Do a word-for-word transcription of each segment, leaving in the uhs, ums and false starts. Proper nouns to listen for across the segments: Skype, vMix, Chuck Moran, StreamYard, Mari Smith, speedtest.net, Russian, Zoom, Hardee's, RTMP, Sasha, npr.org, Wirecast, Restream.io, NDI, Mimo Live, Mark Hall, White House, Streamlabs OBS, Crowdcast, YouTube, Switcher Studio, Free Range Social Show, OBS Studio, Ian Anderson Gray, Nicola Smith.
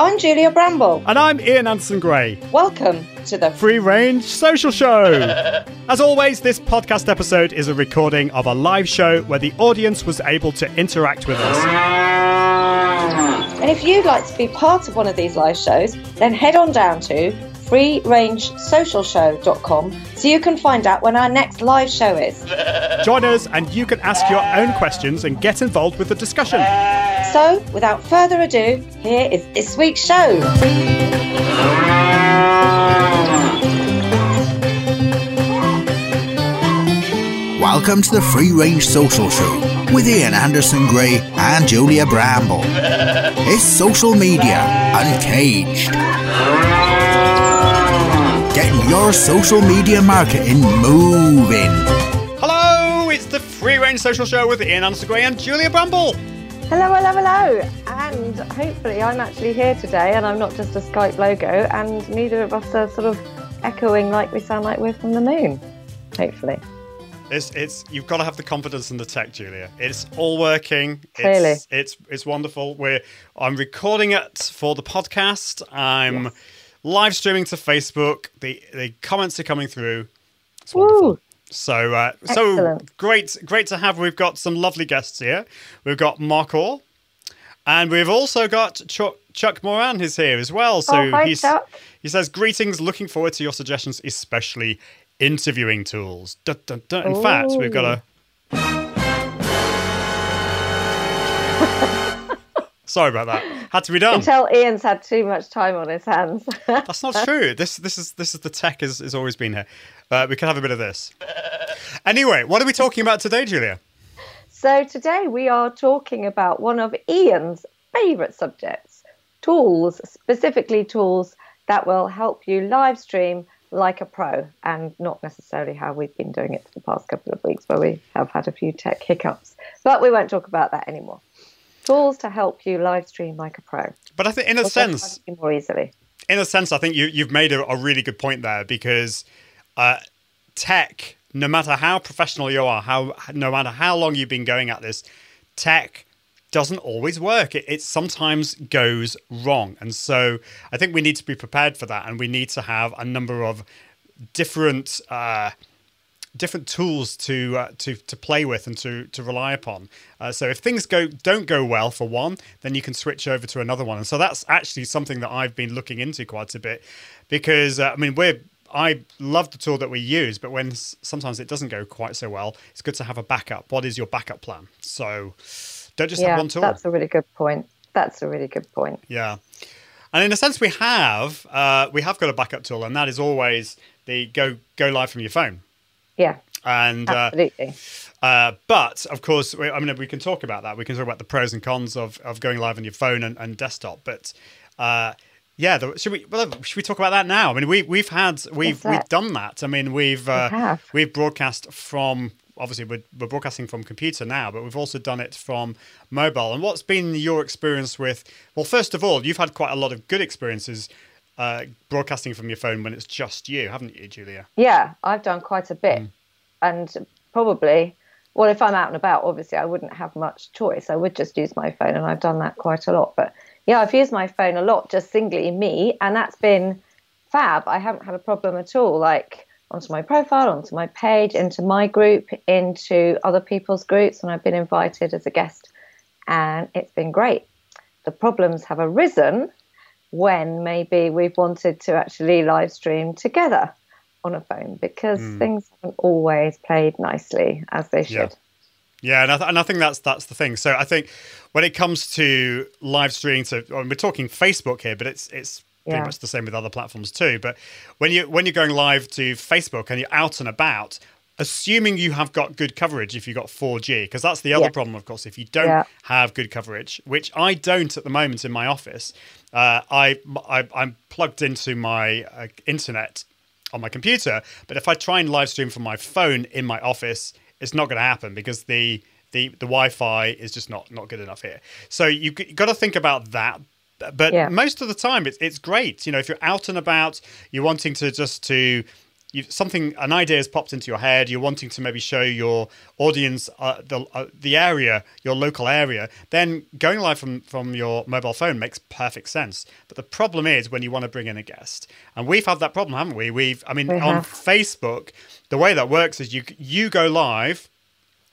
Hi, I'm Julia Bramble. And I'm Ian Anderson Gray. Welcome to the Free Range Social Show. As always, this podcast episode is a recording of a live show where the audience was able to interact with us. And if you'd like to be part of one of these live shows, then head on down to free range social show dot com so you can find out when our next live show is. Join us and you can ask your own questions and get involved with the discussion. So, without further ado, here is this week's show. Welcome to the Free Range Social Show with Ian Anderson Gray and Julia Bramble. It's social media uncaged. Getting your social media marketing moving. Hello, it's the Free Range Social Show with Ian Anderson Gray and Julia Bramble. Hello, hello, hello. And hopefully I'm actually here today and I'm not just a Skype logo and neither of us are sort of echoing like we sound like we're from the moon, hopefully. It's, it's, you've got to have the confidence in the tech, Julia. It's all working. Clearly. It's, it's, it's wonderful. We're, I'm recording it for the podcast. I'm... Yes. Live streaming to Facebook. The the comments are coming through. It's wonderful. Woo. So uh, so great great to have. We've got some lovely guests here. We've got Mark Hall, and we've also got Chuck, Chuck Moran is here as well. So oh, hi, he's, Chuck. He says greetings. Looking forward to your suggestions, especially interviewing tools. Dun, dun, dun. In Ooh. fact, we've got a. Sorry about that. Had to be done. You can tell Ian's had too much time on his hands. That's not true. This this is this is the tech has, has always been here. Uh, we can have a bit of this. Anyway, what are we talking about today, Julia? So today we are talking about one of Ian's favourite subjects, tools, specifically tools that will help you live stream like a pro, and not necessarily how we've been doing it for the past couple of weeks where we have had a few tech hiccups. But we won't talk about that anymore. Tools to help you live stream like a pro. But I think in a sense, more easily. In a sense, I think you, you've made a, a really good point there because uh, tech, no matter how professional you are, how no matter how long you've been going at this, tech doesn't always work. It, it sometimes goes wrong. And so I think we need to be prepared for that. And we need to have a number of different uh different tools to uh, to to play with and to to rely upon. Uh, so if things go don't go well for one, then you can switch over to another one. And so that's actually something that I've been looking into quite a bit because uh, I mean we're I love the tool that we use, but when s- sometimes it doesn't go quite so well, it's good to have a backup. What is your backup plan? So don't just yeah, have one tool. That's a really good point. That's a really good point. Yeah, and in a sense we have uh, we have got a backup tool, and that is always the go go live from your phone. Yeah, and absolutely. Uh, uh, but of course, we, I mean, we can talk about that. We can talk about the pros and cons of, of going live on your phone and, and desktop. But uh, yeah, the, should we well, should we talk about that now? I mean, we we've had we've yes, we've done that. I mean, we've uh, we have. we've broadcast from obviously we're, we're broadcasting from computer now, but we've also done it from mobile. And what's been your experience with? Well, first of all, you've had quite a lot of good experiences. Uh, broadcasting from your phone when it's just you, haven't you, Julia? Yeah, I've done quite a bit. Mm. And probably, well, if I'm out and about, obviously, I wouldn't have much choice. I would just use my phone, and I've done that quite a lot. But yeah, I've used my phone a lot, just singly me, and that's been fab. I haven't had a problem at all, like onto my profile, onto my page, into my group, into other people's groups, and I've been invited as a guest, and it's been great. The problems have arisen when maybe we've wanted to actually live stream together on a phone because mm. things haven't always played nicely as they should. Yeah, yeah and, I th- and I think that's that's the thing. So I think when it comes to live streaming, to I mean, we're talking Facebook here, but it's it's pretty yeah. much the same with other platforms too. But when you when you're going live to Facebook and you're out and about, assuming you have got good coverage if you've got four G, because that's the other yeah. problem, of course. If you don't yeah. have good coverage, which I don't at the moment in my office, uh, I, I, I'm plugged into my uh, internet on my computer. But if I try and live stream from my phone in my office, it's not going to happen because the, the, the Wi-Fi is just not, not good enough here. So you've got to think about that. But yeah. most of the time, it's, it's great. You know, if you're out and about, you're wanting to just to... you've something, an idea has popped into your head. You're wanting to maybe show your audience uh, the uh, the area, your local area. Then going live from from your mobile phone makes perfect sense. But the problem is when you want to bring in a guest, and we've had that problem, haven't we? We've, I mean, mm-hmm. on Facebook, the way that works is you you go live.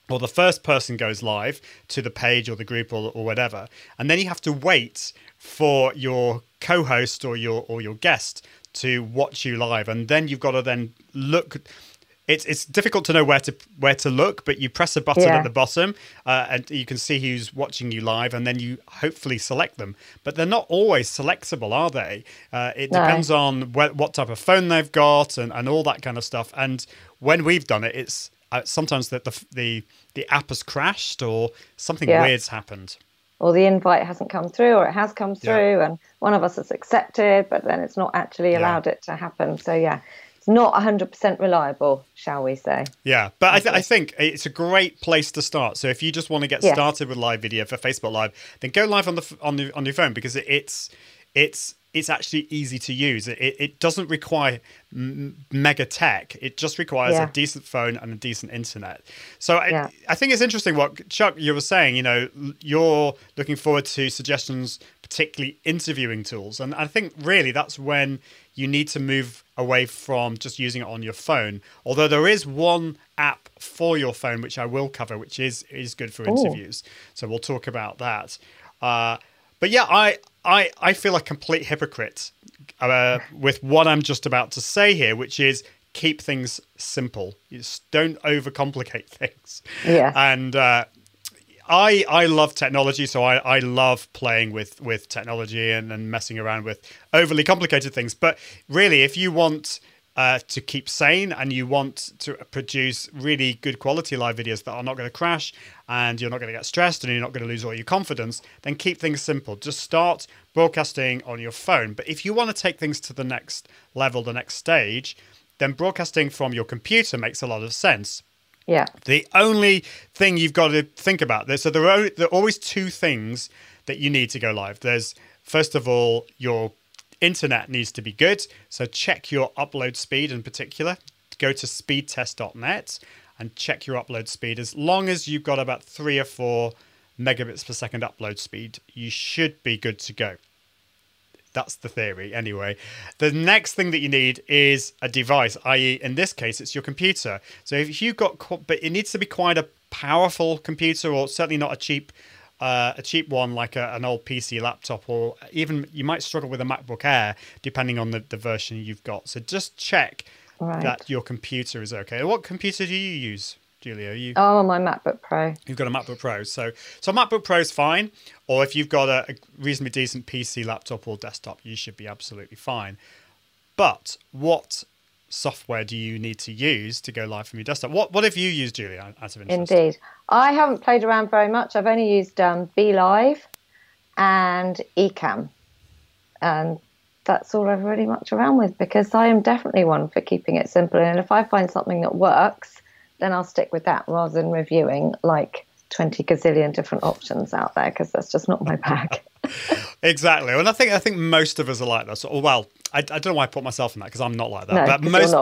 Or the first person goes live to the page or the group or, or whatever, and then you have to wait for your co-host or your or your guest to watch you live, and then you've got to then look. It's it's difficult to know where to where to look, but you press a button yeah. at the bottom, uh, and you can see who's watching you live, and then you hopefully select them. But they're not always selectable, are they? Uh, it no. depends on wh- what type of phone they've got and and all that kind of stuff. And when we've done it, it's Uh, sometimes the, the the the app has crashed or something yeah. weird's happened. Or the invite hasn't come through, or it has come through yeah. and one of us has accepted, but then it's not actually allowed yeah. it to happen. So yeah, it's not one hundred percent reliable, shall we say. Yeah, but I, th- I think it's a great place to start. So if you just want to get yeah. started with live video for Facebook Live, then go live on the on the on your phone, because it's it's it's actually easy to use. It, it doesn't require m- mega tech. It just requires yeah. a decent phone and a decent internet. So I, yeah. I think it's interesting what, Chuck, you were saying, you know, you're looking forward to suggestions, particularly interviewing tools. And I think really that's when you need to move away from just using it on your phone. Although there is one app for your phone, which I will cover, which is, is good for Ooh. interviews. So we'll talk about that. Uh, but yeah, I... I, I feel a complete hypocrite uh, with what I'm just about to say here, which is keep things simple. You just don't overcomplicate things. Yeah. And uh, I I love technology, so I, I love playing with, with technology and, and messing around with overly complicated things. But really, if you want uh, to keep sane and you want to produce really good quality live videos that are not going to crash, and you're not going to get stressed and you're not going to lose all your confidence, then keep things simple. Just start broadcasting on your phone. But if you want to take things to the next level, the next stage, then broadcasting from your computer makes a lot of sense. Yeah. The only thing you've got to think about this, so there are, there are always two things that you need to go live. There's, first of all, your internet needs to be good. So check your upload speed in particular. Go to speed test dot net. And check your upload speed. As long as you've got about three or four megabits per second upload speed, you should be good to go. That's the theory, anyway. The next thing that you need is a device, that is, in this case, it's your computer. So if you've got, but it needs to be quite a powerful computer, or certainly not a cheap, uh, a cheap one like a, an old P C laptop, or even you might struggle with a MacBook Air, depending on the, the version you've got. So just check. Right. That your computer is okay. What computer do you use, Julia? Are you... Oh, my MacBook Pro. You've got a MacBook Pro. So so MacBook Pro is fine. Or if you've got a, a reasonably decent P C laptop or desktop, you should be absolutely fine. But what software do you need to use to go live from your desktop? What what have you used, Julia, out of interest? Indeed. I haven't played around very much. I've only used um, BeLive and Ecamm. And... Um, that's all I've really much around with, because I am definitely one for keeping it simple. And if I find something that works, then I'll stick with that rather than reviewing like twenty gazillion different options out there, because that's just not my bag. Exactly. And I think I think most of us are like that. So, well, I, I don't know why I put myself in that, because I'm not like that. No, but most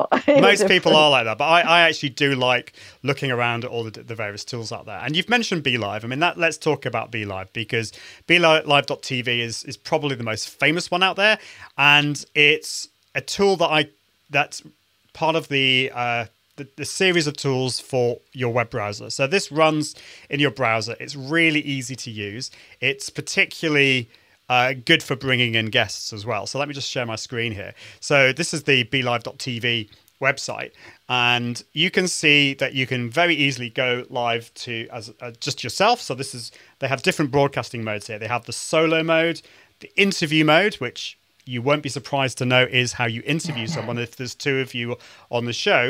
most people are like that. But I, I actually do like looking around at all the, the various tools out there. And you've mentioned BeLive. I mean, that let's talk about BeLive, because BeLive dot T V is is probably the most famous one out there, and it's a tool that I that's part of the. Uh, The, the series of tools for your web browser. So this runs in your browser. It's really easy to use. It's particularly uh, good for bringing in guests as well. So let me just share my screen here. So this is the BeLive dot T V website, and you can see that you can very easily go live to as uh, just yourself. So this is, they have different broadcasting modes here. They have the solo mode, the interview mode, which you won't be surprised to know is how you interview someone if there's two of you on the show,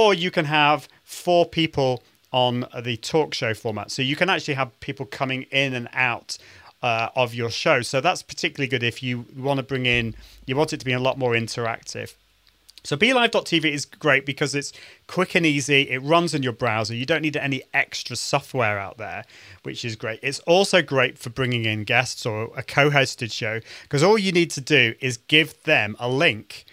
or you can have four people on the talk show format. So you can actually have people coming in and out uh, of your show. So that's particularly good if you want to bring in, you want it to be a lot more interactive. So BeLive dot T V is great because it's quick and easy. It runs in your browser. You don't need any extra software out there, which is great. It's also great for bringing in guests or a co-hosted show, because all you need to do is give them a link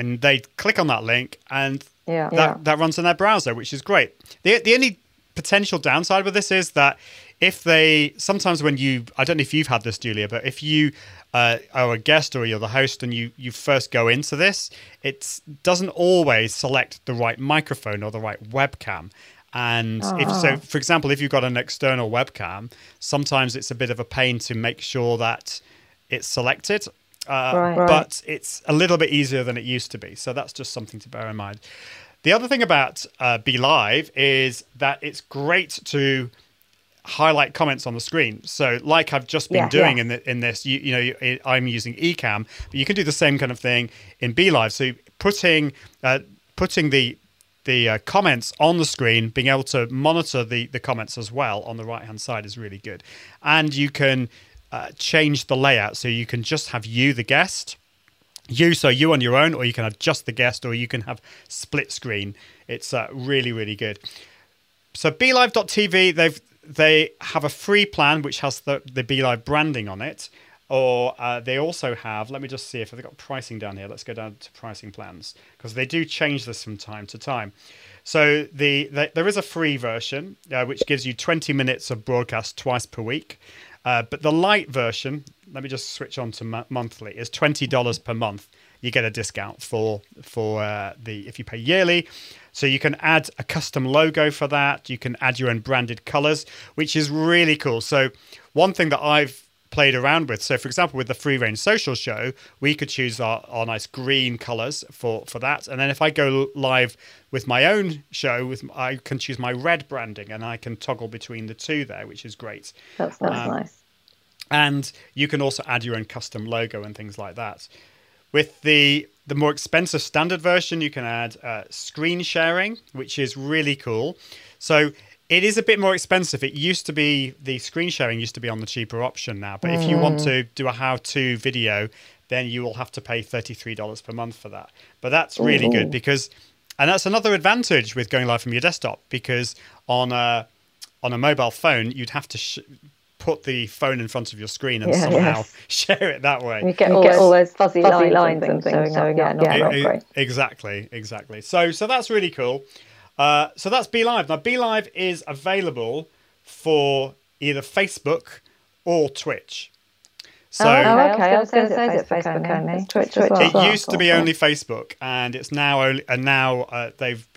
and they click on that link, and yeah. That, yeah. that runs in their browser, which is great. The, the only potential downside with this is that if they, sometimes when you, I don't know if you've had this, Julia, but if you uh, are a guest or you're the host and you, you first go into this, it doesn't always select the right microphone or the right webcam. And oh. if so, for example, if you've got an external webcam, sometimes it's a bit of a pain to make sure that it's selected. Uh, right, right. But it's a little bit easier than it used to be. So that's just something to bear in mind. The other thing about uh, BeLive is that it's great to highlight comments on the screen. So like I've just been yeah, doing yeah. in the, in this, you, you know, you, I'm using Ecamm, but you can do the same kind of thing in BeLive. So putting uh, putting the the uh, comments on the screen, being able to monitor the, the comments as well on the right-hand side is really good. And you can... Uh, change the layout, so you can just have you, the guest, you, so you on your own, or you can have just the guest, or you can have split screen. It's uh, really, really good. So BeLive dot T V, they've they have a free plan which has the, the BeLive branding on it, or uh, they also have, let me just see if I've got pricing down here. Let's go down to pricing plans, because they do change this from time to time. So the, the there is a free version uh, which gives you twenty minutes of broadcast twice per week. Uh, but the light version, let me just switch on to mo monthly, is twenty dollars per month. You get a discount for for uh, the if you pay yearly. So you can add a custom logo for that. You can add your own branded colors, which is really cool. So one thing that I've played around with, so for example, with the Free Range Social Show, we could choose our, our nice green colors for, for that. And then if I go live with my own show, with I can choose my red branding, and I can toggle between the two there, which is great. That's, that's um, nice. And you can also add your own custom logo and things like that. With the, the more expensive standard version, you can add uh, screen sharing, which is really cool. So it is a bit more expensive. It used to be, the screen sharing used to be on the cheaper option now. But mm. if you want to do a how-to video, then you will have to pay thirty-three dollars per month for that. But that's really Ooh. good, because, and that's another advantage with going live from your desktop, because on a, on a mobile phone, you'd have to sh put the phone in front of your screen and yeah, somehow yes. share it that way. You get, you all, get all those fuzzy, fuzzy lines and things. And things showing up. Showing up. Yeah, yeah, yeah. It, exactly, exactly. So, so that's really cool. Uh, so that's BeLive. Now, BeLive is available for either Facebook or Twitch. So, oh, okay. I was going to say it's Facebook only. It's Twitch as well. It well, used to be only Facebook, and it's now only, and now uh, they've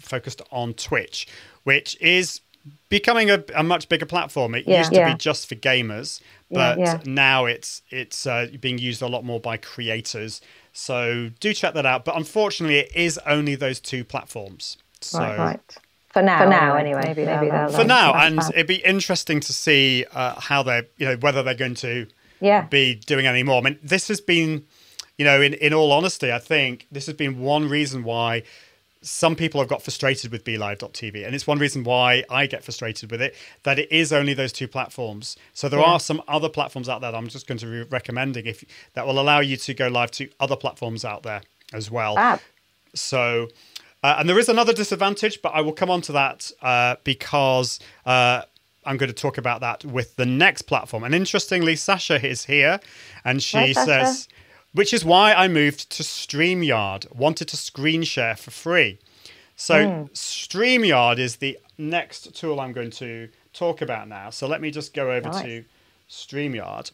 focused on Twitch, which is becoming a, a much bigger platform. It yeah. used to yeah. be just for gamers, but yeah, yeah. now it's it's uh, being used a lot more by creators. So do check that out. But unfortunately, it is only those two platforms. So, right, right. For now, for now, anyway. Maybe, maybe they'll for now, and it'd be interesting to see uh, how they're, you know, whether they're going to yeah. be doing any more. I mean, this has been, you know, in in all honesty, I think this has been one reason why some people have got frustrated with BeLive dot T V, and it's one reason why I get frustrated with it, that it is only those two platforms. So there yeah. are some other platforms out there that I'm just going to be recommending if that will allow you to go live to other platforms out there as well. Ah. So. Uh, and there is another disadvantage, but I will come on to that uh, because uh, I'm going to talk about that with the next platform. And interestingly, Sasha is here, and she Hi, says, Sasha. Which is why I moved to StreamYard, wanted to screen share for free. So mm. StreamYard is the next tool I'm going to talk about now. So let me just go over nice. to StreamYard.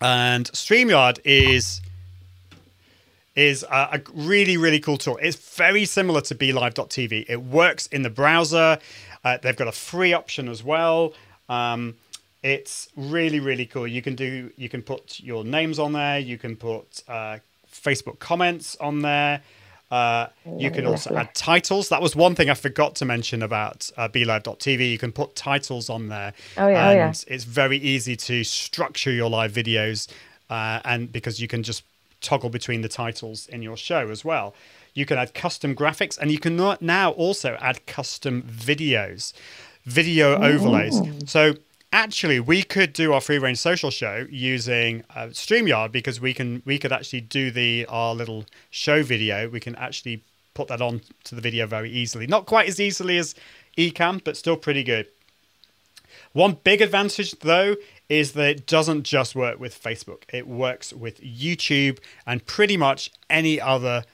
And StreamYard is... is a really, really cool tool. It's very similar to BeLive dot T V. It works in the browser. Uh, they've got a free option as well. Um, it's really, really cool. You can do, you can put your names on there. You can put uh, Facebook comments on there. Uh, you can also add titles. That was one thing I forgot to mention about uh, BeLive dot T V. You can put titles on there. Oh, yeah, and oh, yeah. it's very easy to structure your live videos, uh, and because you can just toggle between the titles in your show as well. You can add custom graphics, and you can now also add custom videos, video mm-hmm. overlays. So actually, we could do our Free Range Social Show using uh, StreamYard, because we can we could actually do the our little show video. We can actually put that on to the video very easily. Not quite as easily as Ecamm, but still pretty good. One big advantage though is that it doesn't just work with Facebook. It works with YouTube and pretty much any other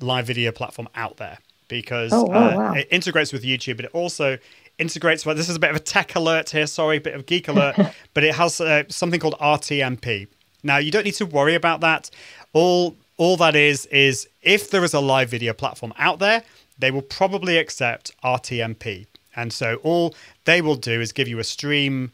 live video platform out there, because oh, wow, uh, wow. it integrates with YouTube, but it also integrates, well, this is a bit of a tech alert here, sorry, bit of geek alert, but it has uh, something called R T M P. Now, you don't need to worry about that. All all that is, is if there is a live video platform out there, they will probably accept R T M P. And so all they will do is give you a stream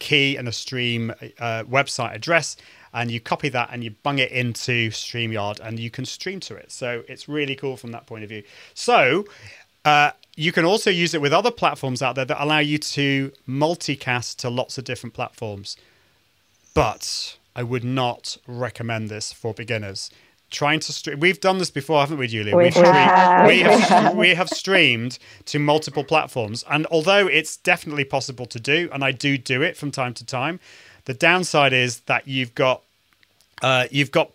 key and a stream uh, website address, and you copy that and you bung it into StreamYard and you can stream to it. So it's really cool from that point of view. So uh, you can also use it with other platforms out there that allow you to multicast to lots of different platforms. But I would not recommend this for beginners. Trying to stream, we've done this before, haven't we, Julia? We, We've have. we, have, we have streamed to multiple platforms. And although it's definitely possible to do, and I do do it from time to time, the downside is that you've got uh, you've got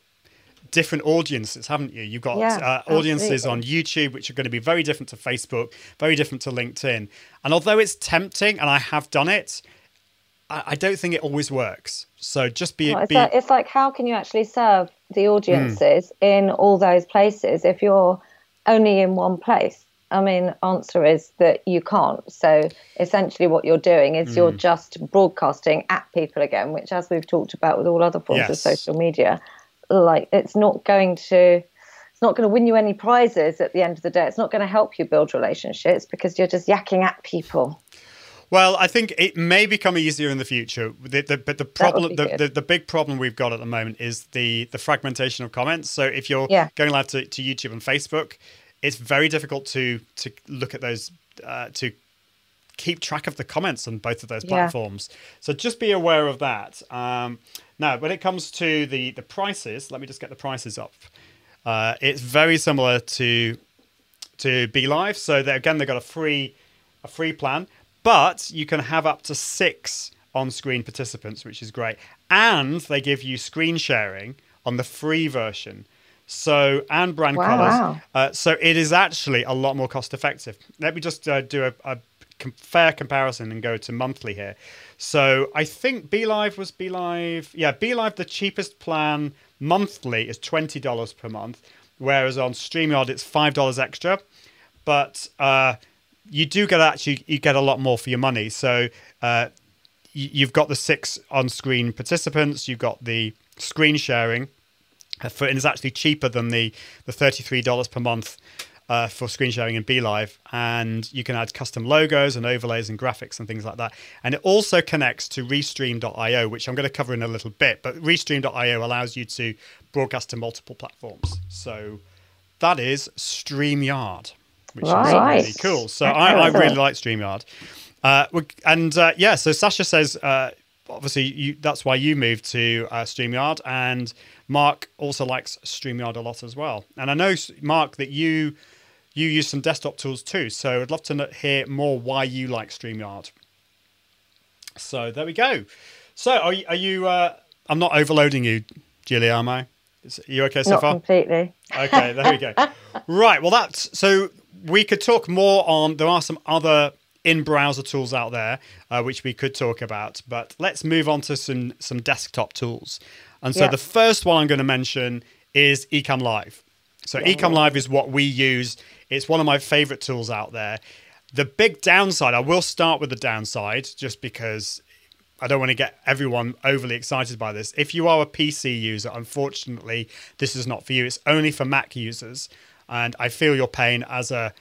different audiences, haven't you? You've got yeah, uh, audiences absolutely. on YouTube, which are going to be very different to Facebook, very different to LinkedIn. And although it's tempting, and I have done it, I, I don't think it always works. So just be... Well, it's, be like, it's like, how can you actually serve the audiences mm. in all those places if you're only in one place? I mean, answer is that you can't. So essentially what you're doing is mm. you're just broadcasting at people again, which, as we've talked about with all other forms yes. of social media, like it's not going to it's not going to win you any prizes at the end of the day. It's not going to help you build relationships because you're just yakking at people. Well, I think it may become easier in the future, the, the, but the problem, the, the, the big problem we've got at the moment is the the fragmentation of comments. So if you're yeah. going live to, to YouTube and Facebook, it's very difficult to to look at those, uh, to keep track of the comments on both of those platforms. Yeah. So just be aware of that. Um, now, when it comes to the, the prices, let me just get the prices up. Uh, it's very similar to to BeLive. So they, again, they've got a free a free plan. But you can have up to six on-screen participants, which is great. And they give you screen sharing on the free version. So, and brand wow, colors. Wow. Uh, so it is actually a lot more cost-effective. Let me just uh, do a, a com- fair comparison and go to monthly here. So I think BeLive was BeLive. Yeah, BeLive, the cheapest plan monthly is twenty dollars per month, whereas on StreamYard, it's five dollars extra. But... Uh, you do get actually you get a lot more for your money. So uh, you've got the six on-screen participants. You've got the screen sharing, for, and it's actually cheaper than the the thirty-three dollars per month uh, for screen sharing in BeLive. And you can add custom logos and overlays and graphics and things like that. And it also connects to Restream dot i o, which I'm going to cover in a little bit. But Restream dot i o allows you to broadcast to multiple platforms. So that is StreamYard. Which right. is really cool. So I, I really like StreamYard. Uh, and uh, yeah, so Sasha says, uh, obviously, you, that's why you moved to uh, StreamYard. And Mark also likes StreamYard a lot as well. And I know, Mark, that you you use some desktop tools too. So I'd love to hear more why you like StreamYard. So there we go. So are, are you, uh, I'm not overloading you, Julia, am I? Is, are you okay so not far? Completely. Okay, there we go. Right, well, that's, so... we could talk more on, there are some other in-browser tools out there, uh, which we could talk about, but let's move on to some, some desktop tools. And so yeah. the first one I'm going to mention is Ecamm Live. So yeah. Ecamm Live is what we use. It's one of my favorite tools out there. The big downside, I will start with the downside, just because I don't want to get everyone overly excited by this. If you are a P C user, unfortunately, this is not for you. It's only for Mac users. And I feel your pain as a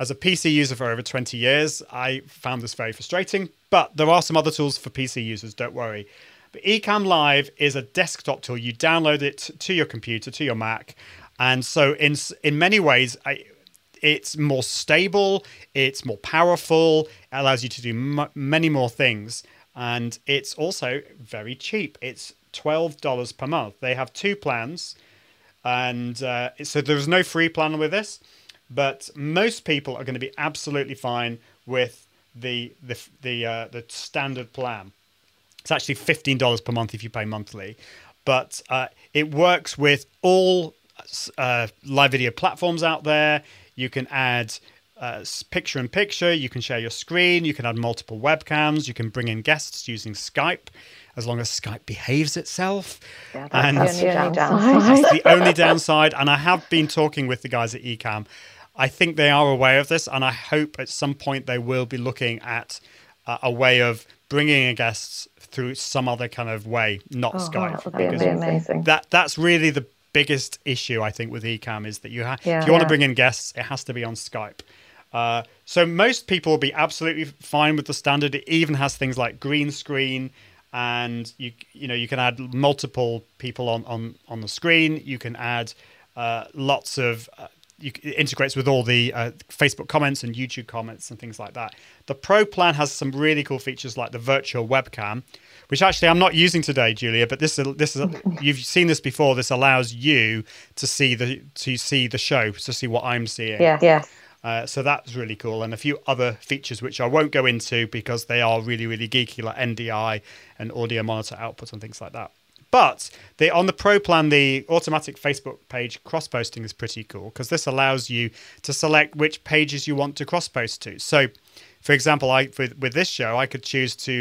as a P C user for over twenty years. I found this very frustrating, but there are some other tools for P C users, don't worry. But Ecamm Live is a desktop tool. You download it to your computer, to your Mac. And so in in many ways, I, it's more stable, it's more powerful, it allows you to do m- many more things. And it's also very cheap. It's twelve dollars per month. They have two plans. And uh, so there's no free plan with this, but most people are going to be absolutely fine with the the the, uh, the standard plan. It's actually fifteen dollars per month if you pay monthly, but uh, it works with all uh, live video platforms out there. You can add uh, picture in picture, you can share your screen, you can add multiple webcams, you can bring in guests using Skype. as long as Skype behaves itself. Yeah, that's and the only downside. Downside. That's the only downside. And I have been talking with the guys at Ecamm. I think they are aware of this, and I hope at some point they will be looking at uh, a way of bringing in guests through some other kind of way, not oh, Skype. That would be amazing. That, that's really the biggest issue, I think, with Ecamm, is that you ha yeah, if you want yeah. to bring in guests, it has to be on Skype. Uh, so most people will be absolutely fine with the standard. It even has things like green screen, and you you know you can add multiple people on on on the screen. You can add uh, lots of. Uh, You, it integrates with all the uh, Facebook comments and YouTube comments and things like that. The Pro plan has some really cool features like the virtual webcam, which actually I'm not using today, Julia. But this this is you've seen this before. This allows you to see the to see the show, to see what I'm seeing. Yeah, yeah. Uh, so that's really cool, and a few other features which I won't go into because they are really really geeky, like N D I and audio monitor outputs and things like that. But the, on the Pro plan, the automatic Facebook page cross-posting is pretty cool because this allows you to select which pages you want to cross-post to. So, for example, I with, with this show, I could choose to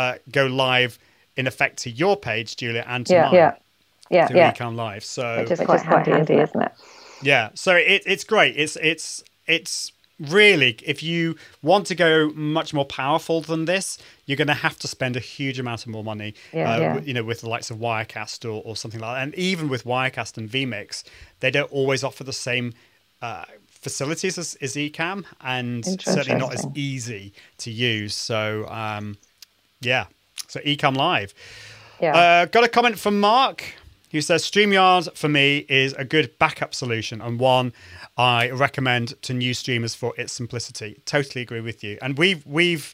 uh, go live, in effect, to your page, Julia, and to yeah, mine. Yeah, yeah, to yeah. Ecamm Live. So which is quite, which is quite handy, handy, isn't it? Yeah. So it, it's great. It's it's it's. Really, if you want to go much more powerful than this, you're going to have to spend a huge amount of more money, yeah, uh, yeah. you know, with the likes of Wirecast or, or something like that. And even with Wirecast and vMix, they don't always offer the same uh, facilities as, as Ecamm, and certainly not as easy to use. So, um, yeah, so Ecamm Live. Yeah. Uh, got a comment from Mark, who says, StreamYard for me is a good backup solution and one I recommend to new streamers for its simplicity. Totally agree with you. And we've, we've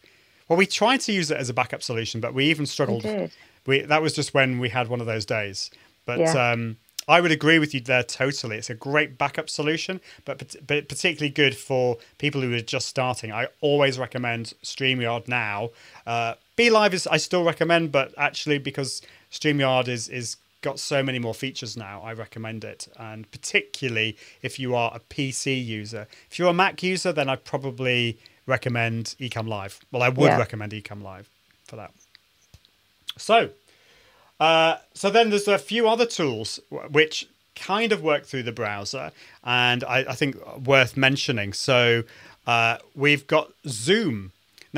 well, we tried to use it as a backup solution, but we even struggled. We did. We, that was just when we had one of those days. But yeah. um, I would agree with you there totally. It's a great backup solution, but, but particularly good for people who are just starting. I always recommend StreamYard now. Uh, BeLive is, I still recommend, but actually because StreamYard is is got so many more features now, I recommend it. And particularly if you are a P C user. If you're a Mac user, then I probably recommend Ecamm Live. Well, I would yeah. recommend Ecamm Live for that. So, uh, so then there's a few other tools which kind of work through the browser, and I, I think worth mentioning. So uh, we've got Zoom.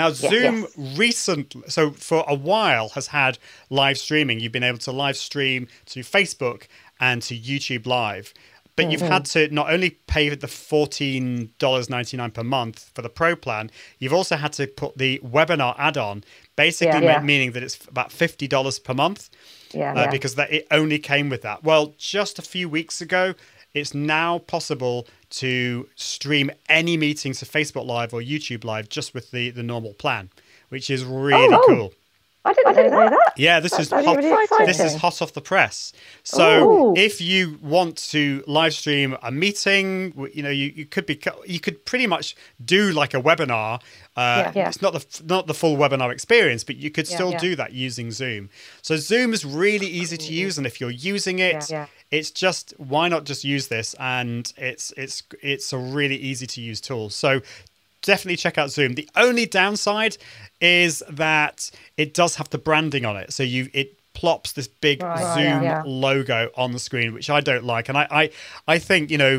Now, Zoom yes, yes. recently, so for a while, has had live streaming. You've been able to live stream to Facebook and to YouTube Live. But mm-hmm. you've had to not only pay the fourteen ninety-nine per month for the Pro plan, you've also had to put the webinar add-on, basically yeah, yeah. meaning that it's about fifty dollars per month yeah, uh, yeah. because that it only came with that. Well, just a few weeks ago, it's now possible to stream any meeting to Facebook Live or YouTube Live just with the, the normal plan, which is really oh, cool. I didn't, I didn't know that. that. Yeah, this is, hot, really this is hot off the press. So Ooh. if you want to live stream a meeting, you know, you, you could be you could pretty much do like a webinar. Uh, yeah, yeah. It's not the not the full webinar experience, but you could yeah, still yeah. do that using Zoom. So Zoom is really easy to use, and if you're using it, yeah, yeah. it's just why not just use this? And it's it's it's a really easy to use tool. So definitely check out Zoom. The only downside is that it does have the branding on it. So you it plops this big right, Zoom yeah, yeah. logo on the screen, which I don't like. And I, I, I think, you know,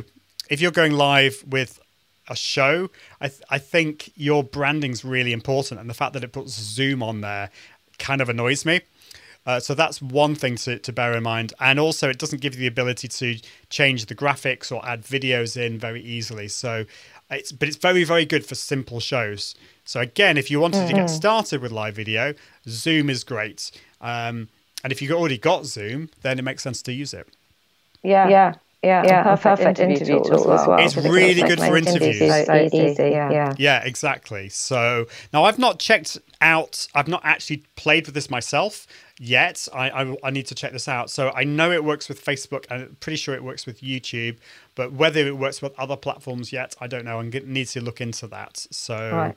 if you're going live with a show, I, th I think your branding's really important. And the fact that it puts Zoom on there kind of annoys me. Uh, so that's one thing to, to bear in mind. And also it doesn't give you the ability to change the graphics or add videos in very easily. So it's, but it's very, very good for simple shows. So again, if you wanted mm-hmm. to get started with live video, Zoom is great. Um, and if you've already got Zoom, then it makes sense to use it. Yeah, yeah, yeah. yeah. Perfect, perfect interview, interview tool tool as well. It's really good for interviews. It's so easy, yeah. yeah. Yeah, exactly. So now I've not checked out, I've not actually played with this myself yet. I, I, I need to check this out. So I know it works with Facebook, and I'm pretty sure it works with YouTube, but whether it works with other platforms yet, I don't know. I need to look into that. So right.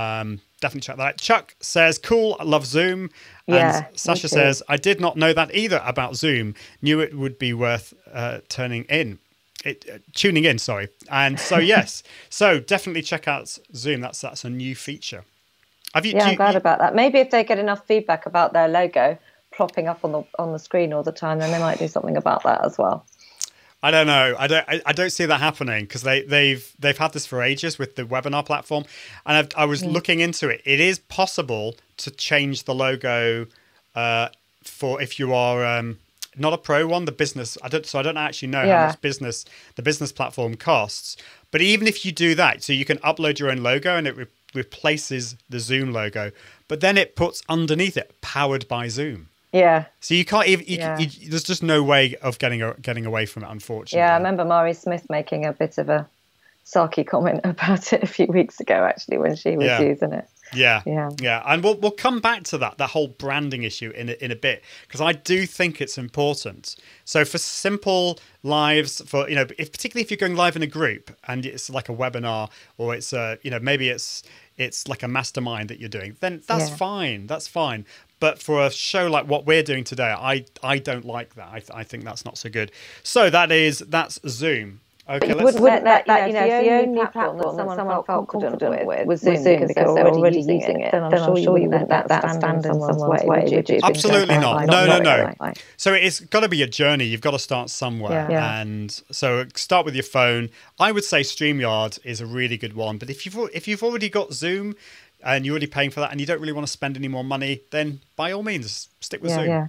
um, definitely check that out. Chuck says, cool, I love Zoom. Yeah, and Sasha says, I did not know that either about Zoom. Knew it would be worth uh, turning in. It, uh, tuning in, sorry. And so, yes. So definitely check out Zoom. That's, that's a new feature. Have you, yeah, I'm you, glad you, about that. Maybe if they get enough feedback about their logo plopping up on the on the screen all the time, then they might do something about that as well. I don't know. I don't. I, I don't see that happening because they they've they've had this for ages with the webinar platform, and I've, I was mm. looking into it. It is possible to change the logo uh, for if you are um, not a pro one, the business. I don't. So I don't actually know yeah. how much business the business platform costs. But even if you do that, so you can upload your own logo and it re replaces the Zoom logo, but then it puts underneath it "powered by Zoom." Yeah. So you can't even, you, yeah. you, you, there's just no way of getting a, getting away from it, unfortunately. Yeah, I remember Mari Smith making a bit of a sarky comment about it a few weeks ago, actually, when she was yeah. using it. Yeah, yeah, yeah. And we'll, we'll come back to that, that whole branding issue in a, in a bit, because I do think it's important. So for simple lives, for, you know, if, particularly if you're going live in a group and it's like a webinar or it's, a, you know, maybe it's, it's like a mastermind that you're doing, then that's yeah. fine. That's fine. But for a show like what we're doing today, I, I don't like that. I, th I think that's not so good. So that is, that's Zoom. Okay, you let's... Wouldn't that, that, you know, the, the only platform, platform that someone, someone felt confident, confident with was Zoom, Zoom because, because they're already using, using it, then I'm, then I'm sure, sure you wouldn't let that stand in someone's way, would you? Would you? Absolutely not. No, no, no. Right. So it's got to be a journey. You've got to start somewhere. Yeah. Yeah. And so start with your phone. I would say StreamYard is a really good one. But if you've, if you've already got Zoom and you're already paying for that and you don't really want to spend any more money, then by all means, stick with yeah, Zoom. Yeah.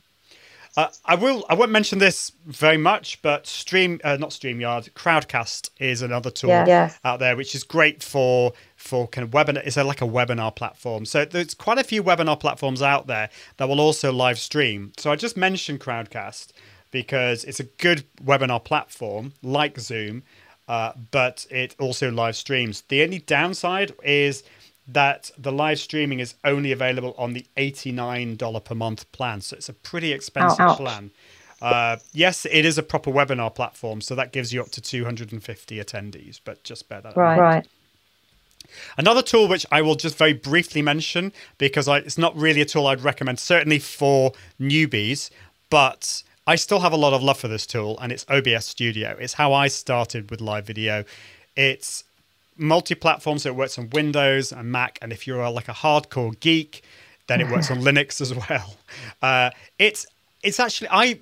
Uh, I will. I won't mention this very much, but stream, uh, not StreamYard, Crowdcast is another tool yeah, yeah. out there, which is great for for kind of webinar. It's like a webinar platform. So there's quite a few webinar platforms out there that will also live stream. So I just mentioned Crowdcast because it's a good webinar platform like Zoom, uh, but it also live streams. The only downside is that the live streaming is only available on the eighty-nine dollars per month plan. So it's a pretty expensive ouch, ouch. plan. Uh, yes, it is a proper webinar platform. So that gives you up to two hundred fifty attendees, but just bear that right. in mind. Right. Another tool which I will just very briefly mention, because I, it's not really a tool I'd recommend, certainly for newbies, but I still have a lot of love for this tool, and it's O B S Studio. It's how I started with live video. It's multi-platform, so it works on Windows and Mac, and if you're like a hardcore geek, then it works on Linux as well. Uh, it's it's actually I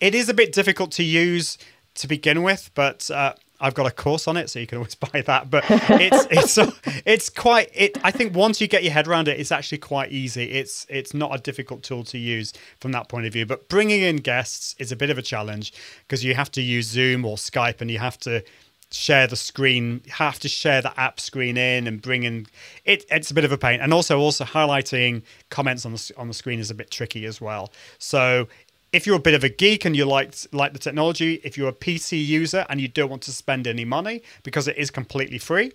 it is a bit difficult to use to begin with, but uh, I've got a course on it, so you can always buy that. But it's it's uh, it's quite it. I think once you get your head around it, it's actually quite easy. It's it's not a difficult tool to use from that point of view. But bringing in guests is a bit of a challenge because you have to use Zoom or Skype, and you have to share the screen, have to share the app screen in and bring in it. It's a bit of a pain, and also also highlighting comments on the on the screen is a bit tricky as well. So if you're a bit of a geek and you like like the technology, if you're a P C user and you don't want to spend any money because it is completely free,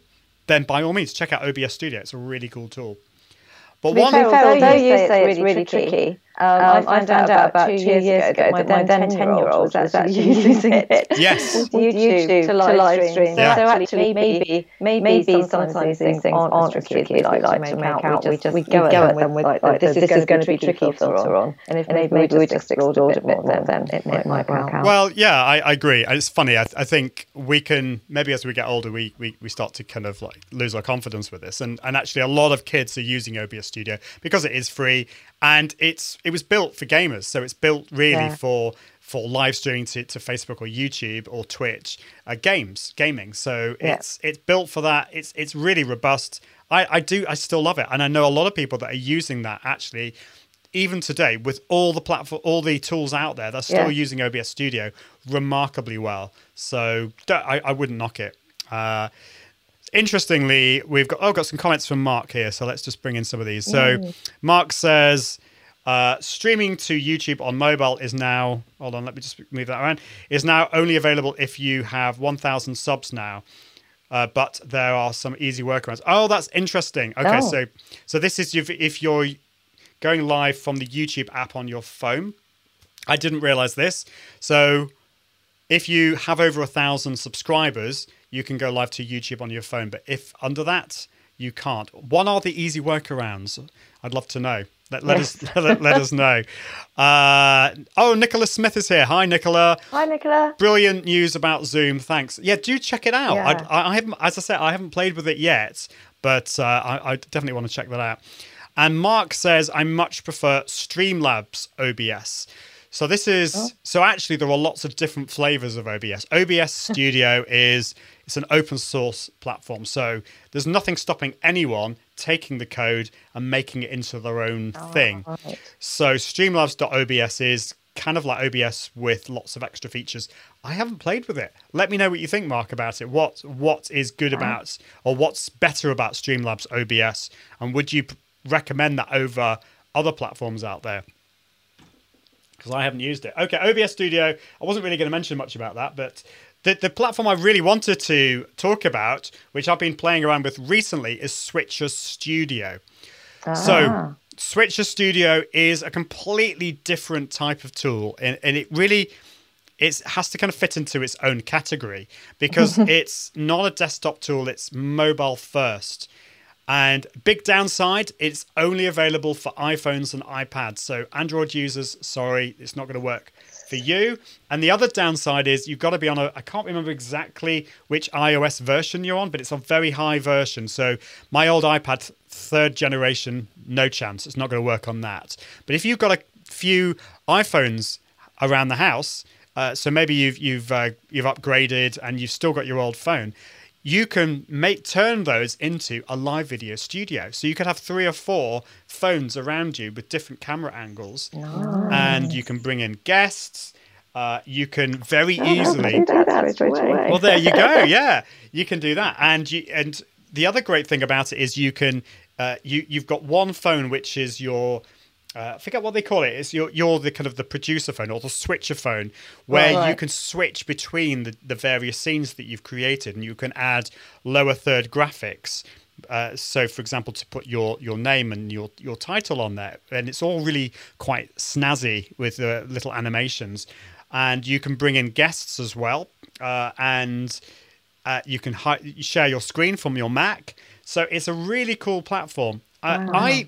then by all means check out O B S Studio. It's a really cool tool. But one, fair, although, although you say, say it's really tricky, tricky um, I found out about, about two years, years ago that my then ten-year-old was actually using it. Yes, YouTube, YouTube to live, to live stream. Yeah. So actually, maybe maybe, maybe sometimes, sometimes these things aren't as tricky as we like to make out. out. We just we go at them, them with like, like this, this is going to be tricky later on, and if maybe we just explored it a bit, then it might work out. Well, yeah, I agree. It's funny. I think we can maybe as we get older, we we start to kind of like lose our confidence with this, and and actually a lot of kids are using O B S Studio because it is free, and it's it was built for gamers, so it's built really yeah. for for live streaming to, to Facebook or YouTube or Twitch uh, games gaming. So yeah. it's it's built for that. It's it's really robust. I I do I still love it, and I know a lot of people that are using that actually even today with all the platform all the tools out there. They're still yeah. using O B S Studio remarkably well. So don't, I I wouldn't knock it. Uh, Interestingly, we've got oh, got some comments from Mark here, so let's just bring in some of these. So mm. Mark says, uh, streaming to YouTube on mobile is now, hold on, let me just move that around, is now only available if you have one thousand subs now, uh, but there are some easy workarounds. Oh, that's interesting. Okay, oh. so so this is if, if you're going live from the YouTube app on your phone. I didn't realize this. So if you have over a thousand subscribers, you can go live to YouTube on your phone. But if under that, you can't. What are the easy workarounds? I'd love to know. Let, let yes. us let, let us know. Uh, oh, Nicola Smith is here. Hi, Nicola. Hi, Nicola. Brilliant news about Zoom. Thanks. Yeah, do check it out. Yeah. I, I haven't, as I said, I haven't played with it yet, but uh, I, I definitely want to check that out. And Mark says, I much prefer Streamlabs O B S. So this is oh. so actually there are lots of different flavors of O B S. O B S Studio is it's an open source platform, so there's nothing stopping anyone taking the code and making it into their own oh, thing. Right. So Streamlabs dot O B S is kind of like O B S with lots of extra features. I haven't played with it. Let me know what you think, Mark, about it. What what is good right. about or what's better about Streamlabs O B S, and would you recommend that over other platforms out there? Because I haven't used it. Okay, O B S Studio. I wasn't really going to mention much about that, but the, the platform I really wanted to talk about, which I've been playing around with recently, is Switcher Studio. Ah. So Switcher Studio is a completely different type of tool, and, and it really it's, has to kind of fit into its own category because it's not a desktop tool, it's mobile first. And big downside, it's only available for iPhones and iPads. So Android users, sorry, it's not going to work for you. And the other downside is you've got to be on a, I can't remember exactly which iOS version you're on, but it's a very high version. So my old iPad, third generation, no chance. It's not going to work on that. But if you've got a few iPhones around the house, uh, so maybe you've, you've, uh, you've upgraded and you've still got your old phone, you can make turn those into a live video studio. So you could have three or four phones around you with different camera angles. Nice. And you can bring in guests. Uh, you can very oh, easily can do that straight away. Well, there you go. Yeah, you can do that. And you, and the other great thing about it is you can uh, you you've got one phone which is your uh, I forget what they call it. It's your you're the kind of the producer phone or the switcher phone, where right. you can switch between the, the various scenes that you've created, and you can add lower third graphics. Uh, so, for example, to put your your name and your your title on there, and it's all really quite snazzy with the uh, little animations, and you can bring in guests as well, uh, and uh, you can hi- share your screen from your Mac. So it's a really cool platform. Uh, wow. I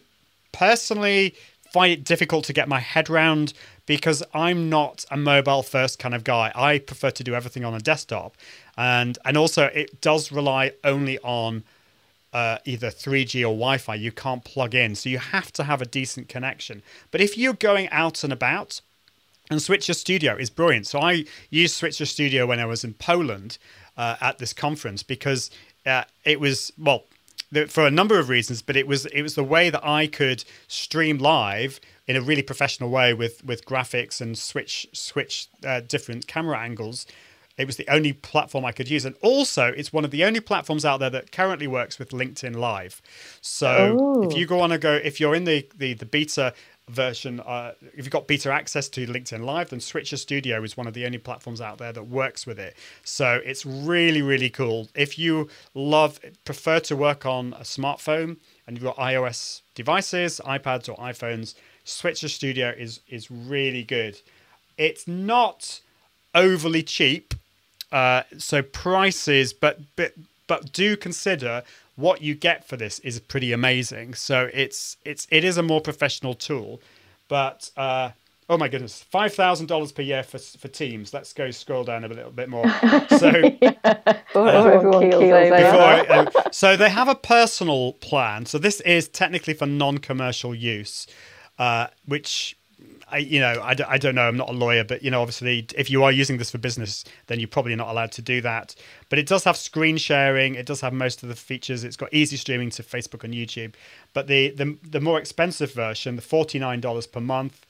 personally find it difficult to get my head round because I'm not a mobile first kind of guy. I prefer to do everything on a desktop, and and also it does rely only on uh, either three G or Wi-Fi. You can't plug in, so you have to have a decent connection. But if you're going out and about, and Switcher Studio is brilliant. So I used Switcher Studio when I was in Poland uh, at this conference because uh, it was, well, for a number of reasons, but it was it was the way that I could stream live in a really professional way with with graphics and switch switch uh, different camera angles. It was the only platform I could use, and also it's one of the only platforms out there that currently works with LinkedIn Live. So Ooh. if you go on and go, if you're in the the, the beta version, uh, if you've got beta access to LinkedIn Live, then Switcher Studio is one of the only platforms out there that works with it. So it's really really cool. If you love prefer to work on a smartphone and you've got iOS devices, iPads or iPhones, Switcher Studio is is really good. It's not overly cheap. Uh, so prices, but, but but do consider what you get for this is pretty amazing. So it's it's it is a more professional tool, but uh, oh my goodness, five thousand dollars per year for for teams. Let's go scroll down a little bit more. So yeah. before uh, everyone keels over. Before I, uh, so they have a personal plan. So this is technically for non-commercial use, uh, which. I, you know, I, I don't know. I'm not a lawyer, but, you know, obviously, if you are using this for business, then you're probably not allowed to do that. But it does have screen sharing. It does have most of the features. It's got easy streaming to Facebook and YouTube. But the the, the more expensive version, the forty-nine dollars per month,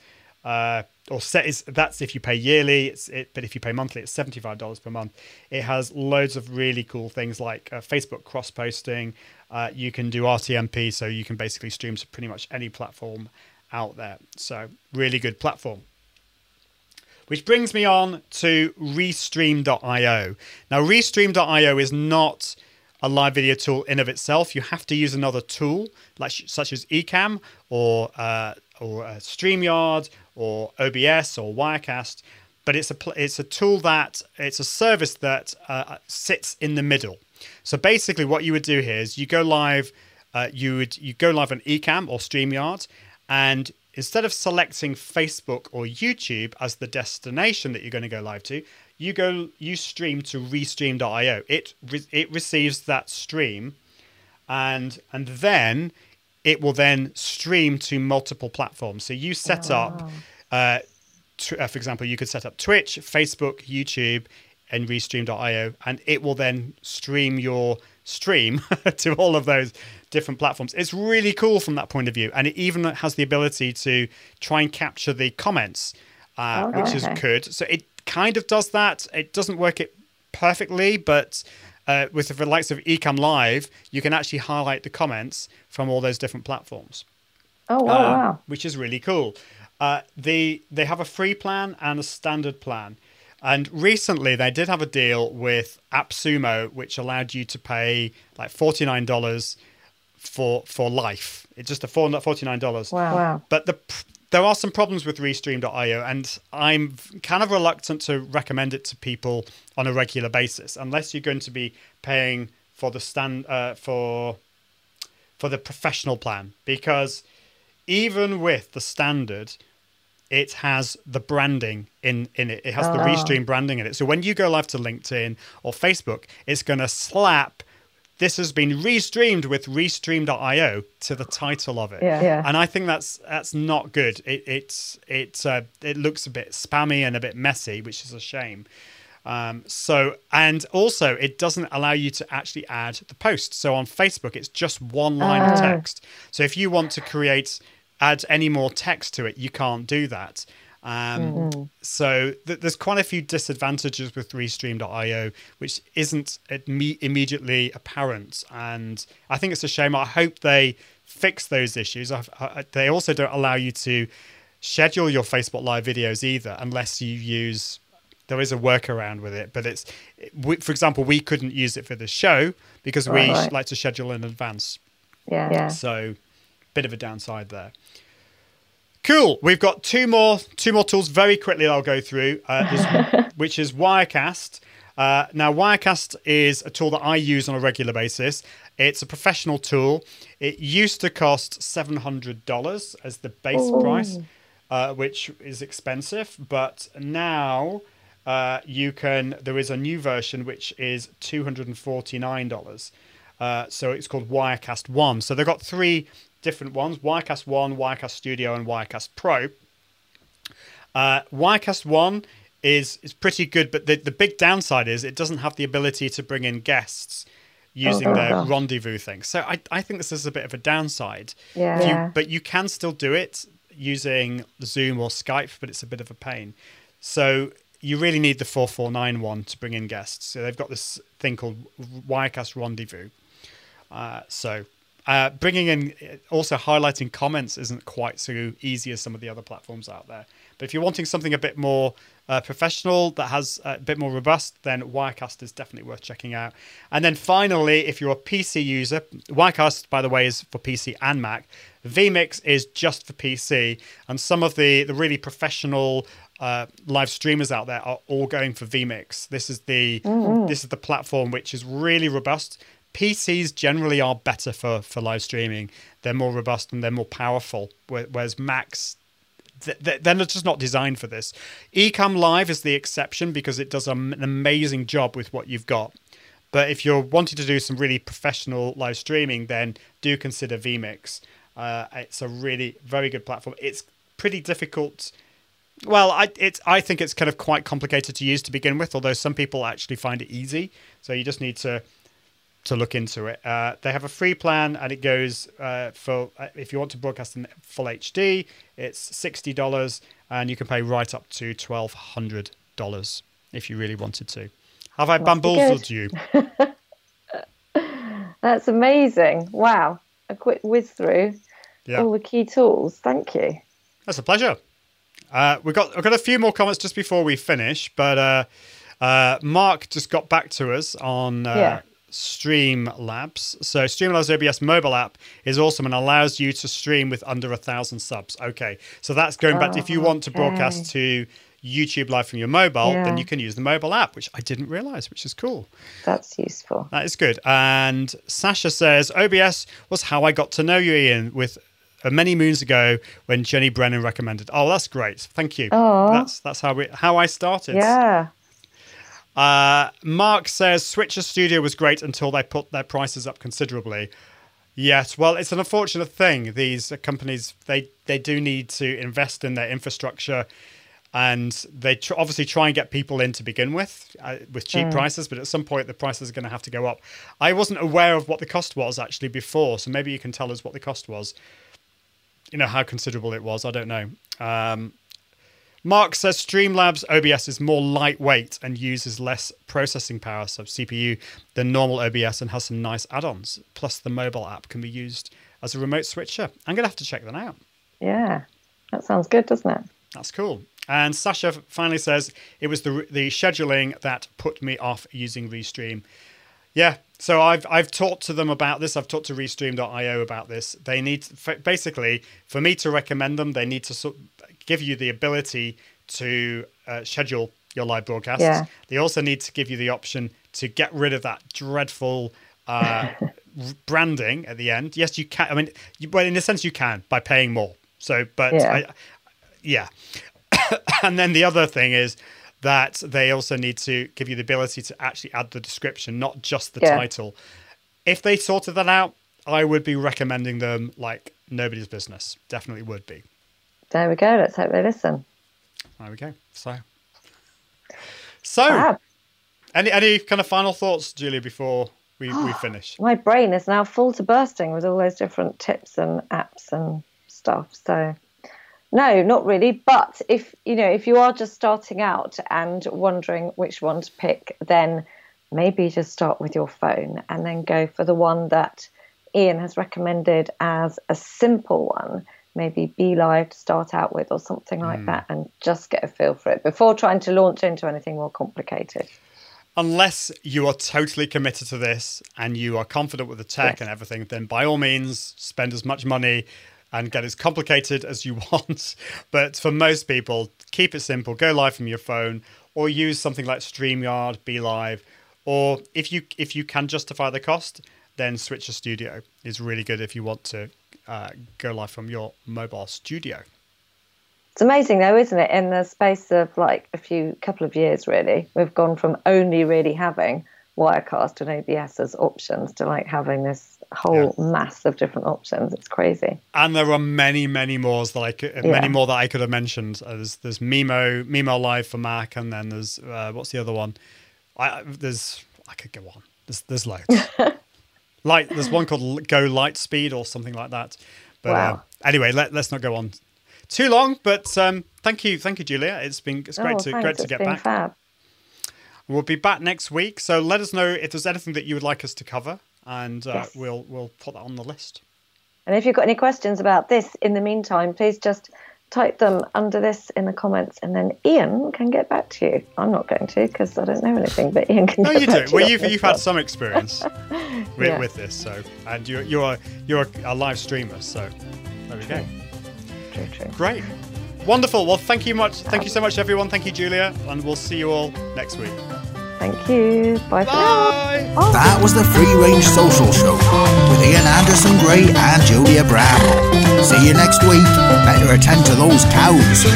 uh, or set is that's if you pay yearly. It's it, but if you pay monthly, it's seventy-five dollars per month. It has loads of really cool things like uh, Facebook cross posting. Uh, you can do R T M P, so you can basically stream to pretty much any platform out there. So really good platform. Which brings me on to Restream dot i o. Now Restream dot i o is not a live video tool in of itself. You have to use another tool like such as Ecamm or uh, or uh, StreamYard or O B S or Wirecast, but it's a it's a tool that it's a service that uh, sits in the middle. So basically what you would do here is you go live uh, you would you go live on Ecamm or StreamYard, And instead of selecting Facebook or YouTube as the destination that you're going to go live to, you go you stream to Restream dot i o. It re it receives that stream, and and then it will then stream to multiple platforms. So you set oh. up, uh, uh, for example, you could set up Twitch, Facebook, YouTube, and Restream dot i o, and it will then stream your stream to all of those different platforms. It's really cool from that point of view, and it even has the ability to try and capture the comments, uh, okay. which is good. So it kind of does that. It doesn't work it perfectly, but uh, with the likes of Ecamm Live, you can actually highlight the comments from all those different platforms. Oh wow! Uh, wow. Which is really cool. Uh, the they have a free plan and a standard plan. And recently they did have a deal with AppSumo, which allowed you to pay like forty-nine dollars for for life. It's just a forty-nine dollars. Wow. wow. But the, there are some problems with Restream dot i o, and I'm kind of reluctant to recommend it to people on a regular basis unless you're going to be paying for the stand uh, for for the professional plan, because even with the standard, it has the branding in, in it. It has oh. the Restream branding in it. So when you go live to LinkedIn or Facebook, it's going to slap, "This has been restreamed with Restream dot i o to the title of it. Yeah. Yeah. And I think that's that's not good. It it's, it's, uh, it looks a bit spammy and a bit messy, which is a shame. Um, so and also, it doesn't allow you to actually add the post. So on Facebook, it's just one line oh. of text. So if you want to create... add any more text to it, you can't do that. Um, mm-hmm. So th there's quite a few disadvantages with Restream dot i o, which isn't imme immediately apparent. And I think it's a shame. I hope they fix those issues. I, I, they also don't allow you to schedule your Facebook Live videos either, unless you use... There is a workaround with it, but it's... We, for example, we couldn't use it for the show because right, we right. like to schedule in advance. Yeah. yeah. So... bit of a downside there. Cool. We've got two more two more tools very quickly that I'll go through, uh, which is Wirecast. Uh, now, Wirecast is a tool that I use on a regular basis. It's a professional tool. It used to cost seven hundred dollars as the base Ooh. price, uh, which is expensive. But now uh, you can. There is a new version, which is two hundred forty-nine dollars. Uh, so it's called Wirecast one. So they've got three... different ones: Wirecast one, Wirecast Studio, and Wirecast Pro. Uh, Wirecast one is is pretty good, but the, the big downside is it doesn't have the ability to bring in guests using oh, their oh, rendezvous thing. So I, I think this is a bit of a downside. Yeah. You, but you can still do it using Zoom or Skype, but it's a bit of a pain. So you really need the four four nine one to bring in guests. So they've got this thing called Wirecast Rendezvous. Uh, so... Uh, bringing in, also highlighting comments isn't quite so easy as some of the other platforms out there. But if you're wanting something a bit more uh, professional that has a bit more robust, then Wirecast is definitely worth checking out. And then finally, if you're a P C user, Wirecast, by the way, is for P C and Mac. vMix is just for P C, and some of the, the really professional uh, live streamers out there are all going for vMix. This is the mm-hmm. this is the platform which is really robust. P Cs generally are better for, for live streaming. They're more robust and they're more powerful, whereas Macs, they're just not designed for this. Ecamm Live is the exception because it does an amazing job with what you've got. But if you're wanting to do some really professional live streaming, then do consider vMix. Uh, it's a really very good platform. It's pretty difficult. Well, I, it's, I think it's kind of quite complicated to use to begin with, although some people actually find it easy. So you just need to... to look into it. Uh, they have a free plan, and it goes uh, for, uh, if you want to broadcast in full H D, it's sixty dollars, and you can pay right up to twelve hundred dollars if you really wanted to. Have I bamboozled you? That's amazing. Wow. A quick whiz through yeah. all the key tools. Thank you. That's a pleasure. Uh, we've got, we've got a few more comments just before we finish, but uh, uh, Mark just got back to us on... Uh, yeah. Streamlabs. So Streamlabs O B S mobile app is awesome and allows you to stream with under a thousand subs. Okay, so that's going back. Oh, if you want to broadcast okay. to YouTube Live from your mobile, yeah. then you can use the mobile app, which I didn't realize, which is cool. That's useful. That is good. And Sasha says, O B S was how I got to know you, Ian, with many moons ago when Jenny Brennan recommended. Oh, that's great. Thank you. Aww. That's that's how we how I started. Yeah. Uh, Mark says Switcher Studio was great until they put their prices up considerably. Yes, well, it's an unfortunate thing. These companies, they, they do need to invest in their infrastructure, and they tr obviously try and get people in to begin with, uh, with cheap mm. prices, but at some point the prices are going to have to go up. I wasn't aware of what the cost was actually before, so maybe you can tell us what the cost was. You know, how considerable it was, I don't know. Um, Mark says Streamlabs O B S is more lightweight and uses less processing power, so C P U, than normal O B S, and has some nice add-ons. Plus, the mobile app can be used as a remote switcher. I'm going to have to check that out. Yeah, that sounds good, doesn't it? That's cool. And Sasha finally says it was the, the scheduling that put me off using Restream. Yeah, so I've, I've talked to them about this. I've talked to Restream dot i o about this. They need, basically, for me to recommend them, they need to sort give you the ability to uh, schedule your live broadcasts. Yeah. They also need to give you the option to get rid of that dreadful uh, branding at the end. Yes, you can. I mean, you, well, in a sense, you can by paying more. So, but yeah. I, yeah. And then the other thing is that they also need to give you the ability to actually add the description, not just the yeah. title. If they sorted that out, I would be recommending them like nobody's business. Definitely would be. There we go. Let's hope they listen. There we go. So, so wow. any any kind of final thoughts, Julia, before we, we finish? My brain is now full to bursting with all those different tips and apps and stuff. So, no, not really. But if you know, if you are just starting out and wondering which one to pick, then maybe just start with your phone and then go for the one that Ian has recommended as a simple one. Maybe BeLive to start out with or something like mm. that, and just get a feel for it before trying to launch into anything more complicated. Unless you are totally committed to this and you are confident with the tech yes. and everything, then by all means, spend as much money and get as complicated as you want. But for most people, keep it simple. Go live from your phone or use something like StreamYard, BeLive, or if you, if you can justify the cost, then Switcher Studio is really good if you want to uh, go live from your mobile studio. It's amazing though, isn't it? In the space of like a few couple of years, really, we've gone from only really having Wirecast and O B S as options to like having this whole yeah. mass of different options. It's crazy. And there are many, many more that I could, yeah. many more that I could have mentioned. Uh, there's there's Mimo, Mimo Live for Mac, and then there's uh, what's the other one? I there's I could go on. There's there's loads. Light, there's one called Go Lightspeed or something like that. But wow. um, anyway, let, let's not go on too long. But um, thank you, thank you, Julia. It's been it's great oh, to thanks. great to it's get back. Fab. We'll be back next week. So let us know if there's anything that you would like us to cover, and uh, yes. we'll we'll put that on the list. And if you've got any questions about this, in the meantime, please just type them under this in the comments, and then Ian can get back to you. I'm not going to because I don't know anything, but Ian can. No, get you back do. To well, you you've you've had some experience with, yeah. with this, so and you're you're you're a live streamer, so there we true. go. True, true. Great, wonderful. Well, thank you much. Thank you so much, everyone. Thank you, Julia, and we'll see you all next week. Thank you. Bye. Bye. Oh. That was the Free Range Social Show with Ian Anderson Gray and Julia Bramble. See you next week. Better attend to those cows.